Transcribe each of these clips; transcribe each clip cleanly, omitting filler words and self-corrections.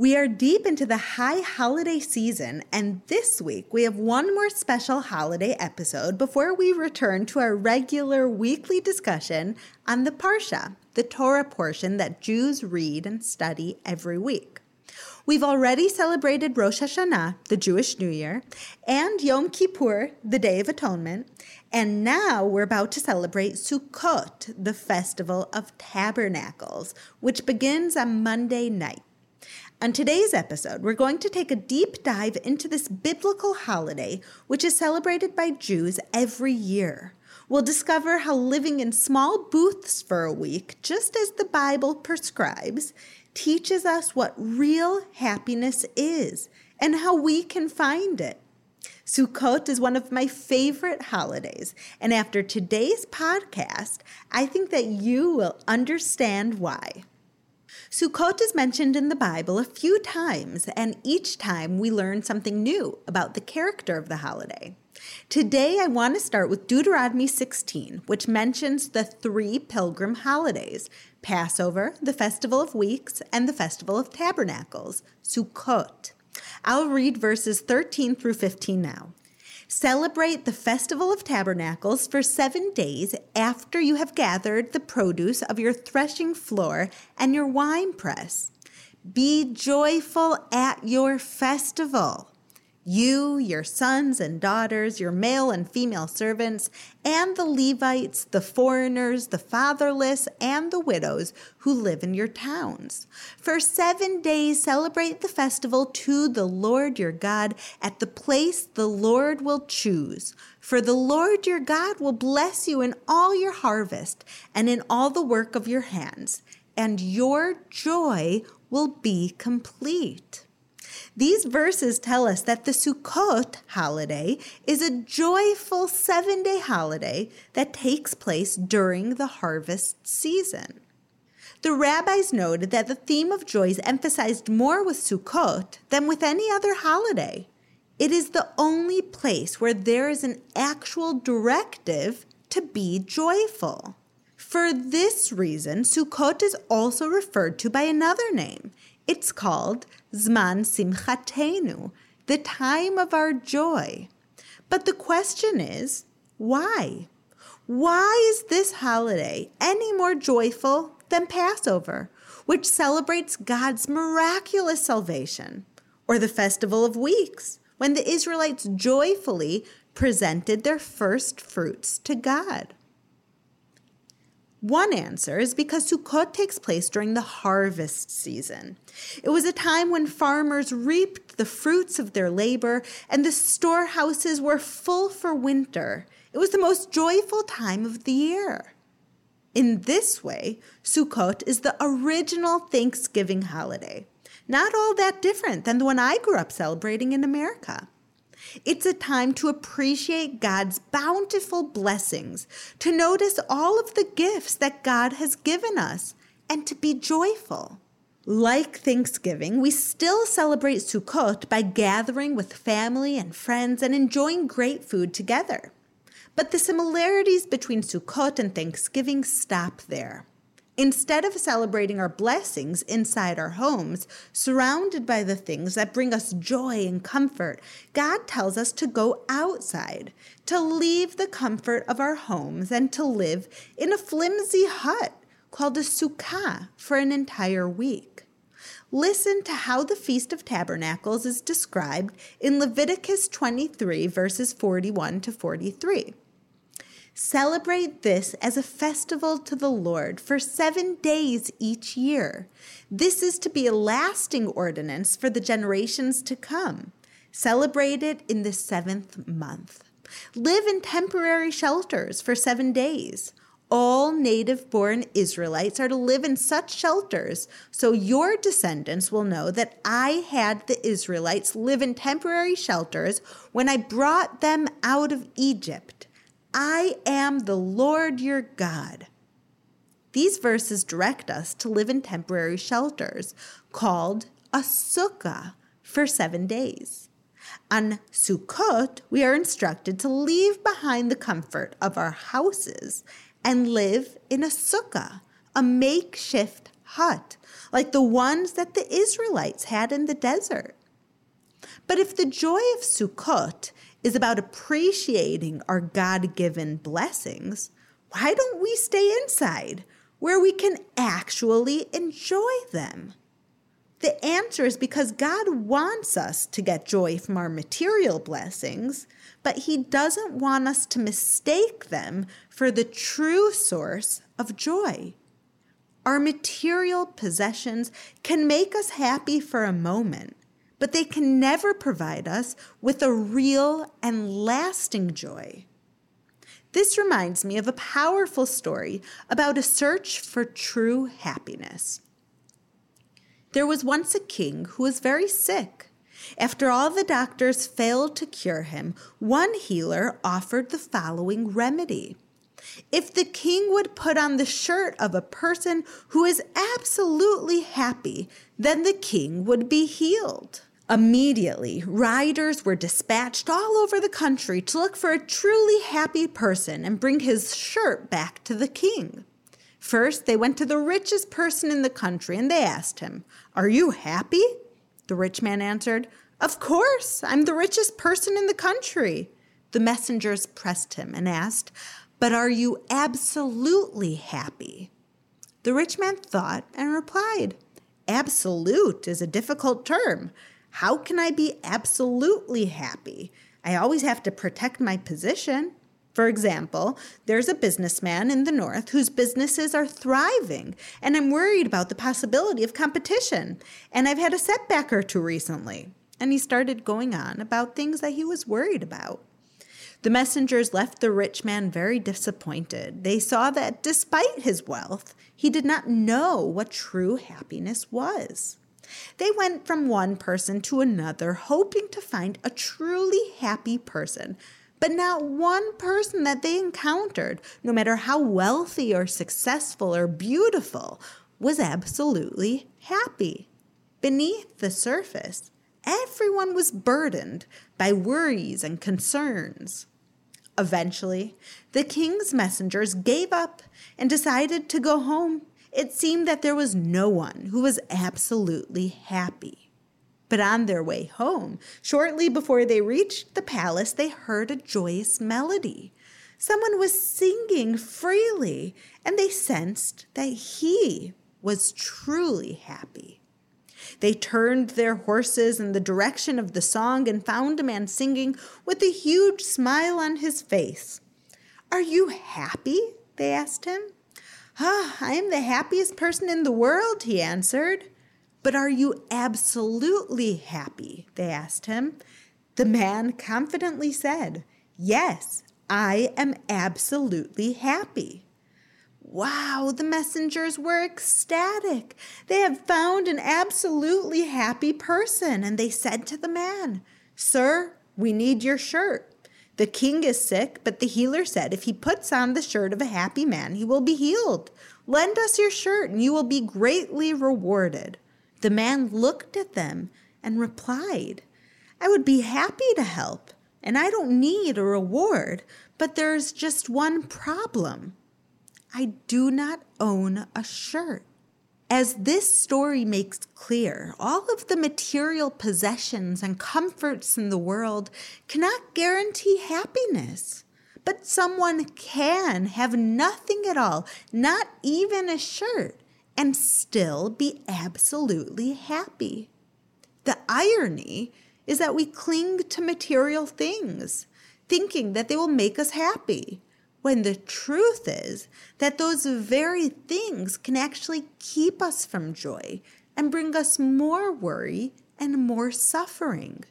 We are deep into the high holiday season, and this week we have one more special holiday episode before we return to our regular weekly discussion on the Parsha, the Torah portion that Jews read and study every week. We've already celebrated Rosh Hashanah, the Jewish New Year, and Yom Kippur, the Day of Atonement, and now we're about to celebrate Sukkot, the Festival of Tabernacles, which begins on Monday night. On today's episode, we're going to take a deep dive into this biblical holiday, which is celebrated by Jews every year. We'll discover how living in small booths for a week, just as the Bible prescribes, teaches us what real happiness is and how we can find it. Sukkot is one of my favorite holidays, and after today's podcast, I think that you will understand why. Sukkot is mentioned in the Bible a few times, and each time we learn something new about the character of the holiday. Today, I want to start with Deuteronomy 16, which mentions the three pilgrim holidays: Passover, the Festival of Weeks, and the Festival of Tabernacles, Sukkot. I'll read verses 13 through 15 now. Celebrate the Festival of Tabernacles for 7 days after you have gathered the produce of your threshing floor and your wine press. Be joyful at your festival. You, your sons and daughters, your male and female servants, and the Levites, the foreigners, the fatherless, and the widows who live in your towns. For 7 days, celebrate the festival to the Lord your God at the place the Lord will choose. For the Lord your God will bless you in all your harvest and in all the work of your hands, and your joy will be complete. These verses tell us that the Sukkot holiday is a joyful 7-day holiday that takes place during the harvest season. The rabbis noted that the theme of joy is emphasized more with Sukkot than with any other holiday. It is the only place where there is an actual directive to be joyful. For this reason, Sukkot is also referred to by another name. It's called Zman simchateinu, the time of our joy. But the question is, why? Why is this holiday any more joyful than Passover, which celebrates God's miraculous salvation, or the Festival of Weeks, when the Israelites joyfully presented their first fruits to God? One answer is because Sukkot takes place during the harvest season. It was a time when farmers reaped the fruits of their labor and the storehouses were full for winter. It was the most joyful time of the year. In this way, Sukkot is the original Thanksgiving holiday, not all that different than the one I grew up celebrating in America. It's a time to appreciate God's bountiful blessings, to notice all of the gifts that God has given us, and to be joyful. Like Thanksgiving, we still celebrate Sukkot by gathering with family and friends and enjoying great food together. But the similarities between Sukkot and Thanksgiving stop there. Instead of celebrating our blessings inside our homes, surrounded by the things that bring us joy and comfort, God tells us to go outside, to leave the comfort of our homes and to live in a flimsy hut called a sukkah for an entire week. Listen to how the Feast of Tabernacles is described in Leviticus 23, verses 41 to 43. Celebrate this as a festival to the Lord for 7 days each year. This is to be a lasting ordinance for the generations to come. Celebrate it in the 7th month. live in temporary shelters for 7 days. All native-born Israelites are to live in such shelters, so your descendants will know that I had the Israelites live in temporary shelters when I brought them out of Egypt. I am the Lord your God. These verses direct us to live in temporary shelters, called a sukkah, for 7 days. On Sukkot, we are instructed to leave behind the comfort of our houses and live in a sukkah, a makeshift hut, like the ones that the Israelites had in the desert. But if the joy of Sukkot is about appreciating our God-given blessings, why don't we stay inside, where we can actually enjoy them? The answer is because God wants us to get joy from our material blessings, but he doesn't want us to mistake them for the true source of joy. Our material possessions can make us happy for a moment, but they can never provide us with a real and lasting joy. This reminds me of a powerful story about a search for true happiness. There was once a king who was very sick. After all the doctors failed to cure him, one healer offered the following remedy. If the king would put on the shirt of a person who is absolutely happy, then the king would be healed. Immediately, riders were dispatched all over the country to look for a truly happy person and bring his shirt back to the king. First, they went to the richest person in the country, and they asked him, "Are you happy?" The rich man answered, "Of course, I'm the richest person in the country." The messengers pressed him and asked, "But are you absolutely happy?" The rich man thought and replied, "Absolute is a difficult term. How can I be absolutely happy? I always have to protect my position." For example, there's a businessman in the north whose businesses are thriving, and I'm worried about the possibility of competition, and I've had a setback or two recently. And he started going on about things that he was worried about. The messengers left the rich man very disappointed. They saw that despite his wealth, he did not know what true happiness was. They went from one person to another, hoping to find a truly happy person, but not one person that they encountered, no matter how wealthy or successful or beautiful, was absolutely happy. Beneath the surface, everyone was burdened by worries and concerns. Eventually, the king's messengers gave up and decided to go home. It seemed that there was no one who was absolutely happy. But on their way home, shortly before they reached the palace, they heard a joyous melody. Someone was singing freely, and they sensed that he was truly happy. They turned their horses in the direction of the song and found a man singing with a huge smile on his face. "Are you happy?" they asked him. "Ah, I am the happiest person in the world," he answered. "But are you absolutely happy?" they asked him. The man confidently said, "Yes, I am absolutely happy." Wow, the messengers were ecstatic. They had found an absolutely happy person, and they said to the man, "Sir, we need your shirt. The king is sick, but the healer said if he puts on the shirt of a happy man, he will be healed. Lend us your shirt, and you will be greatly rewarded." The man looked at them and replied, "I would be happy to help, and I don't need a reward, but there's just one problem. I do not own a shirt." As this story makes clear, all of the material possessions and comforts in the world cannot guarantee happiness. But someone can have nothing at all, not even a shirt, and still be absolutely happy. The irony is that we cling to material things, thinking that they will make us happy, when the truth is that those very things can actually keep us from joy and bring us more worry and more suffering.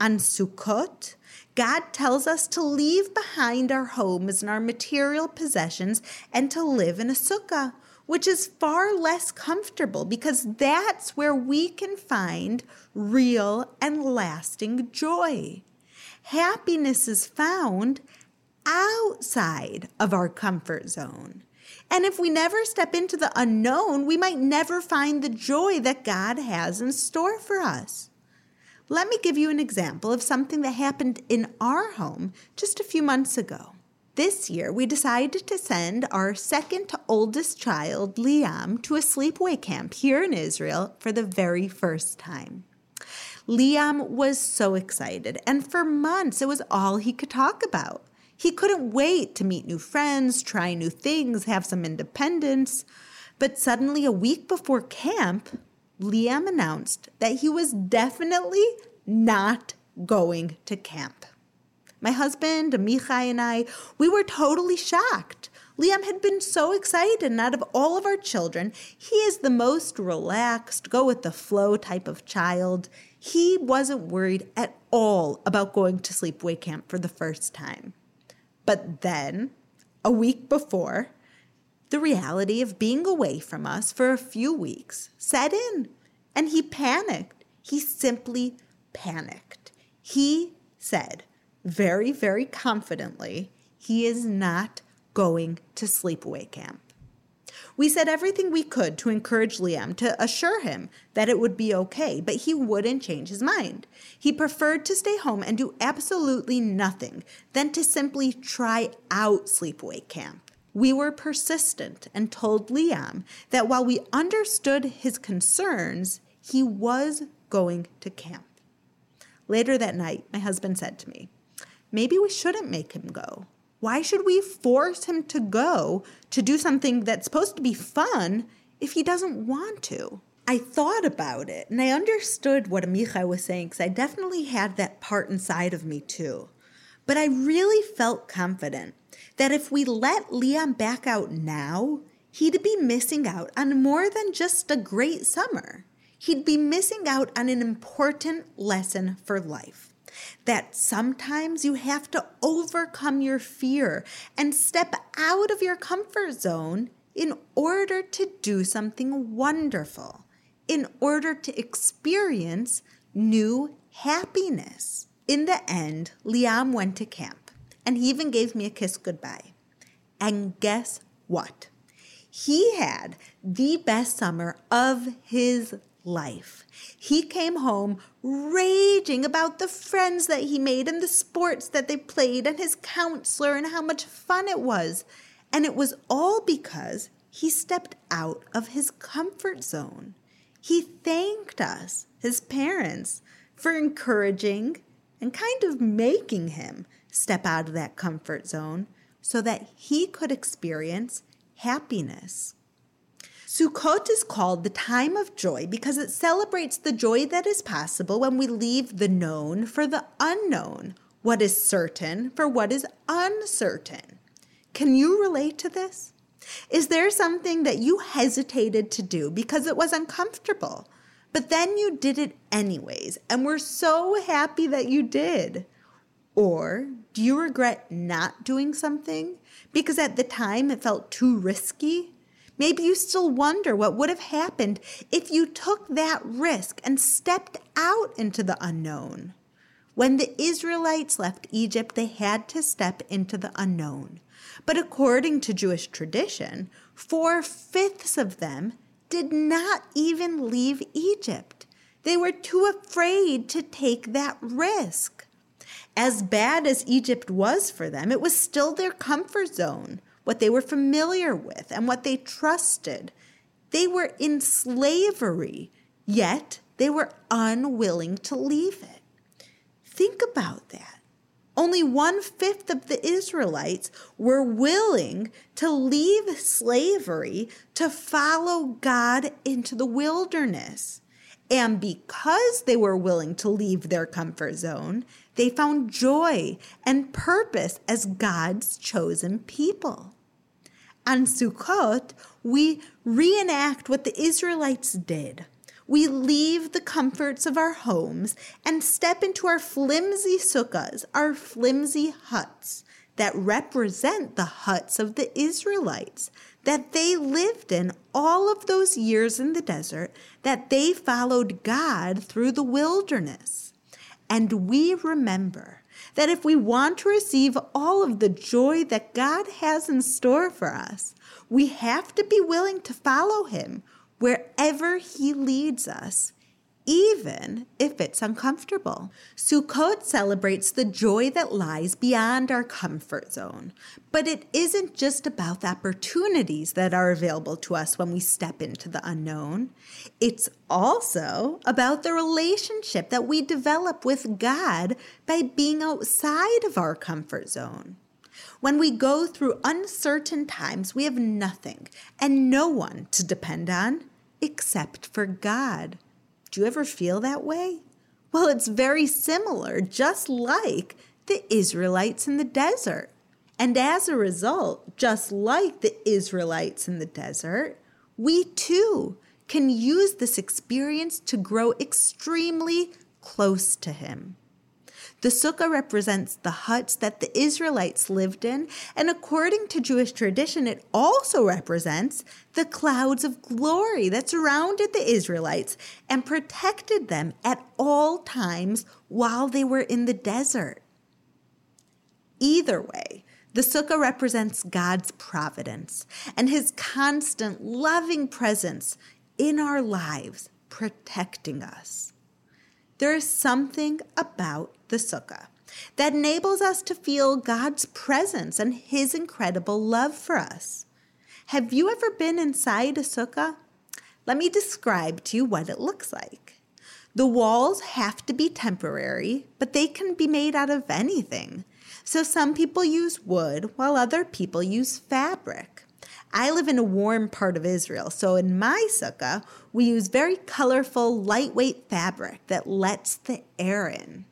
On Sukkot, God tells us to leave behind our homes and our material possessions and to live in a sukkah, which is far less comfortable because that's where we can find real and lasting joy. Happiness is found outside of our comfort zone. And if we never step into the unknown, we might never find the joy that God has in store for us. Let me give you an example of something that happened in our home just a few months ago. This year, we decided to send our second oldest child, Liam, to a sleepaway camp here in Israel for the very first time. Liam was so excited, and for months it was all he could talk about. He couldn't wait to meet new friends, try new things, have some independence. But suddenly, a week before camp, Liam announced that he was definitely not going to camp. My husband, Amichai, and I, we were totally shocked. Liam had been so excited, and out of all of our children, he is the most relaxed, go-with-the-flow type of child. He wasn't worried at all about going to sleepaway camp for the first time. But then, a week before, the reality of being away from us for a few weeks set in, and he panicked. He simply panicked. He said, very, very confidently, he is not going to sleepaway camp. We said everything we could to encourage Liam, to assure him that it would be okay, but he wouldn't change his mind. He preferred to stay home and do absolutely nothing than to simply try out sleepaway camp. We were persistent and told Liam that while we understood his concerns, he was going to camp. Later that night, my husband said to me, "Maybe we shouldn't make him go. Why should we force him to go to do something that's supposed to be fun if he doesn't want to?" I thought about it, and I understood what Amichai was saying because I definitely had that part inside of me too. But I really felt confident that if we let Liam back out now, he'd be missing out on more than just a great summer. He'd be missing out on an important lesson for life. That sometimes you have to overcome your fear and step out of your comfort zone in order to do something wonderful, in order to experience new happiness. In the end, Liam went to camp, and he even gave me a kiss goodbye. And guess what? He had the best summer of his life. He came home raging about the friends that he made and the sports that they played and his counselor and how much fun it was. And it was all because he stepped out of his comfort zone. He thanked us, his parents, for encouraging and kind of making him step out of that comfort zone so that he could experience happiness. Sukkot is called the time of joy because it celebrates the joy that is possible when we leave the known for the unknown, what is certain for what is uncertain. Can you relate to this? Is there something that you hesitated to do because it was uncomfortable, but then you did it anyways, and we're so happy that you did? Or do you regret not doing something because at the time it felt too risky? Maybe you still wonder what would have happened if you took that risk and stepped out into the unknown. When the Israelites left Egypt, they had to step into the unknown. But according to Jewish tradition, 4/5 of them did not even leave Egypt. They were too afraid to take that risk. As bad as Egypt was for them, it was still their comfort zone, what they were familiar with, and what they trusted. They were in slavery, yet they were unwilling to leave it. Think about that. Only 1/5 of the Israelites were willing to leave slavery to follow God into the wilderness. And because they were willing to leave their comfort zone, they found joy and purpose as God's chosen people. On Sukkot, we reenact what the Israelites did. we leave the comforts of our homes and step into our flimsy sukkahs, our flimsy huts that represent the huts of the Israelites, that they lived in all of those years in the desert, that they followed God through the wilderness. And we remember that if we want to receive all of the joy that God has in store for us, we have to be willing to follow him wherever he leads us, even if it's uncomfortable. Sukkot celebrates the joy that lies beyond our comfort zone, but it isn't just about the opportunities that are available to us when we step into the unknown. It's also about the relationship that we develop with God by being outside of our comfort zone. When we go through uncertain times, we have nothing and no one to depend on except for God. Do you ever feel that way? Well, it's very similar, just like the Israelites in the desert. And as a result, just like the Israelites in the desert, we too can use this experience to grow extremely close to him. The sukkah represents the huts that the Israelites lived in, and according to Jewish tradition, it also represents the clouds of glory that surrounded the Israelites and protected them at all times while they were in the desert. Either way, the sukkah represents God's providence and his constant loving presence in our lives, protecting us. There is something about the sukkah that enables us to feel God's presence and his incredible love for us. Have you ever been inside a sukkah? Let me describe to you what it looks like. The walls have to be temporary, but they can be made out of anything. So some people use wood while other people use fabric. I live in a warm part of Israel, so in my sukkah, we use very colorful, lightweight fabric that lets the air in.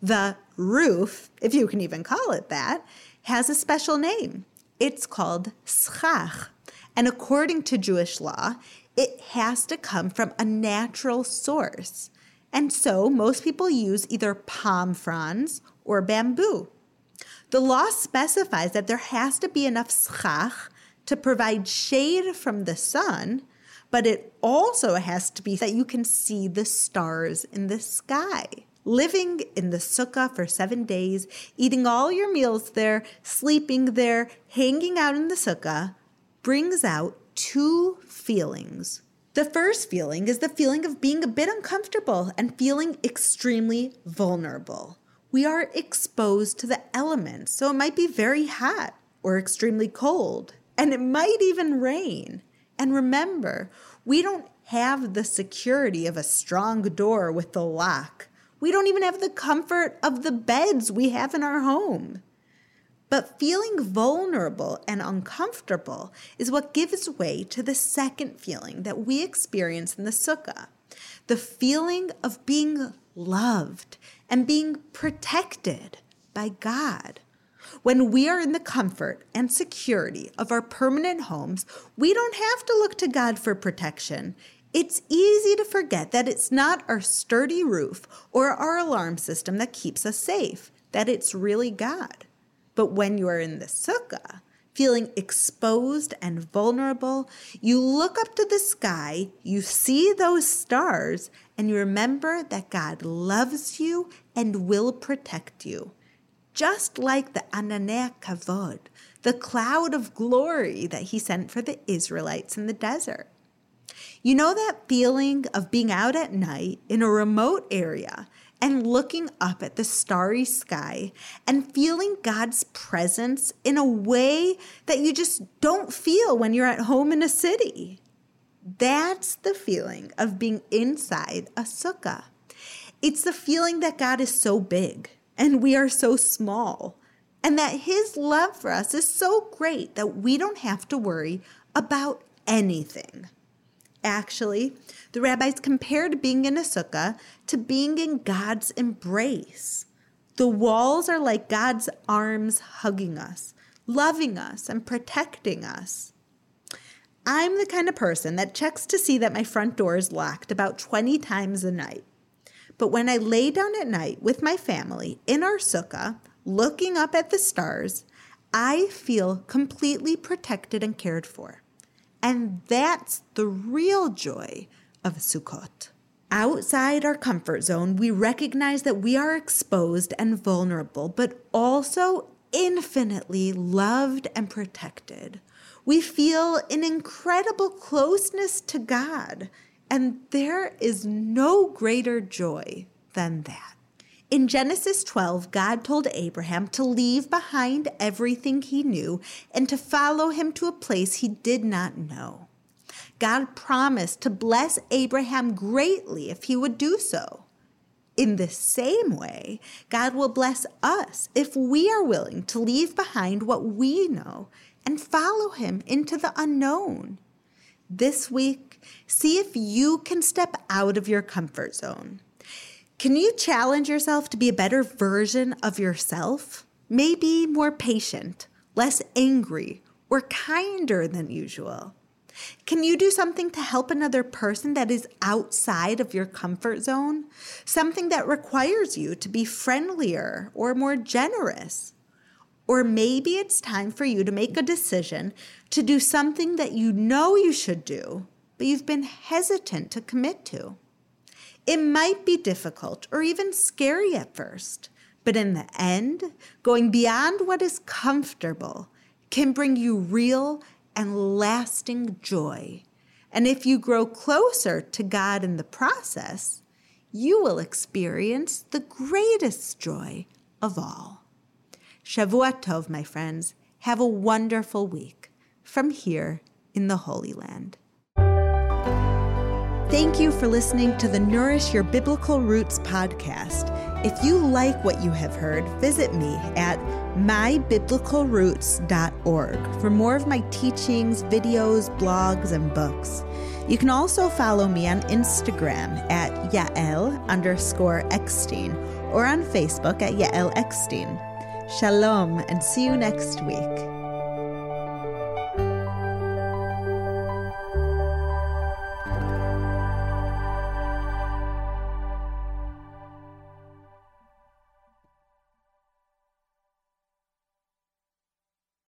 The roof, if you can even call it that, has a special name. It's called schach, and according to Jewish law, it has to come from a natural source. And so most people use either palm fronds or bamboo. The law specifies that there has to be enough schach to provide shade from the sun, but it also has to be that you can see the stars in the sky. Living in the sukkah for 7 days, eating all your meals there, sleeping there, hanging out in the sukkah, brings out two feelings. The first feeling is the feeling of being a bit uncomfortable and feeling extremely vulnerable. We are exposed to the elements, so it might be very hot or extremely cold. And it might even rain. And remember, we don't have the security of a strong door with the lock. We don't even have the comfort of the beds we have in our home. But feeling vulnerable and uncomfortable is what gives way to the second feeling that we experience in the sukkah, the feeling of being loved and being protected by God. When we are in the comfort and security of our permanent homes, we don't have to look to God for protection. It's easy to forget that it's not our sturdy roof or our alarm system that keeps us safe, that it's really God. But when you are in the sukkah, feeling exposed and vulnerable, you look up to the sky, you see those stars, and you remember that God loves you and will protect you. Just like the Ananei Kavod, the cloud of glory that he sent for the Israelites in the desert. You know that feeling of being out at night in a remote area and looking up at the starry sky and feeling God's presence in a way that you just don't feel when you're at home in a city? That's the feeling of being inside a sukkah. It's the feeling that God is so big, and we are so small, and that his love for us is so great that we don't have to worry about anything. Actually, the rabbis compared being in a sukkah to being in God's embrace. The walls are like God's arms hugging us, loving us, and protecting us. I'm the kind of person that checks to see that my front door is locked about 20 times a night. But when I lay down at night with my family in our sukkah, looking up at the stars, I feel completely protected and cared for. And that's the real joy of Sukkot. Outside our comfort zone, we recognize that we are exposed and vulnerable, but also infinitely loved and protected. We feel an incredible closeness to God, and there is no greater joy than that. In Genesis 12, God told Abraham to leave behind everything he knew and to follow him to a place he did not know. God promised to bless Abraham greatly if he would do so. In the same way, God will bless us if we are willing to leave behind what we know and follow him into the unknown. This week, see if you can step out of your comfort zone. Can you challenge yourself to be a better version of yourself? Maybe more patient, less angry, or kinder than usual. Can you do something to help another person that is outside of your comfort zone? Something that requires you to be friendlier or more generous? Or maybe it's time for you to make a decision to do something that you know you should do, but you've been hesitant to commit to. It might be difficult or even scary at first, but in the end, going beyond what is comfortable can bring you real and lasting joy. And if you grow closer to God in the process, you will experience the greatest joy of all. Shavua Tov, my friends. Have a wonderful week from here in the Holy Land. Thank you for listening to the Nourish Your Biblical Roots podcast. If you like what you have heard, visit me at mybiblicalroots.org for more of my teachings, videos, blogs, and books. You can also follow me on Instagram at Yael_Eckstein or on Facebook at Yael Eckstein. Shalom, and see you next week.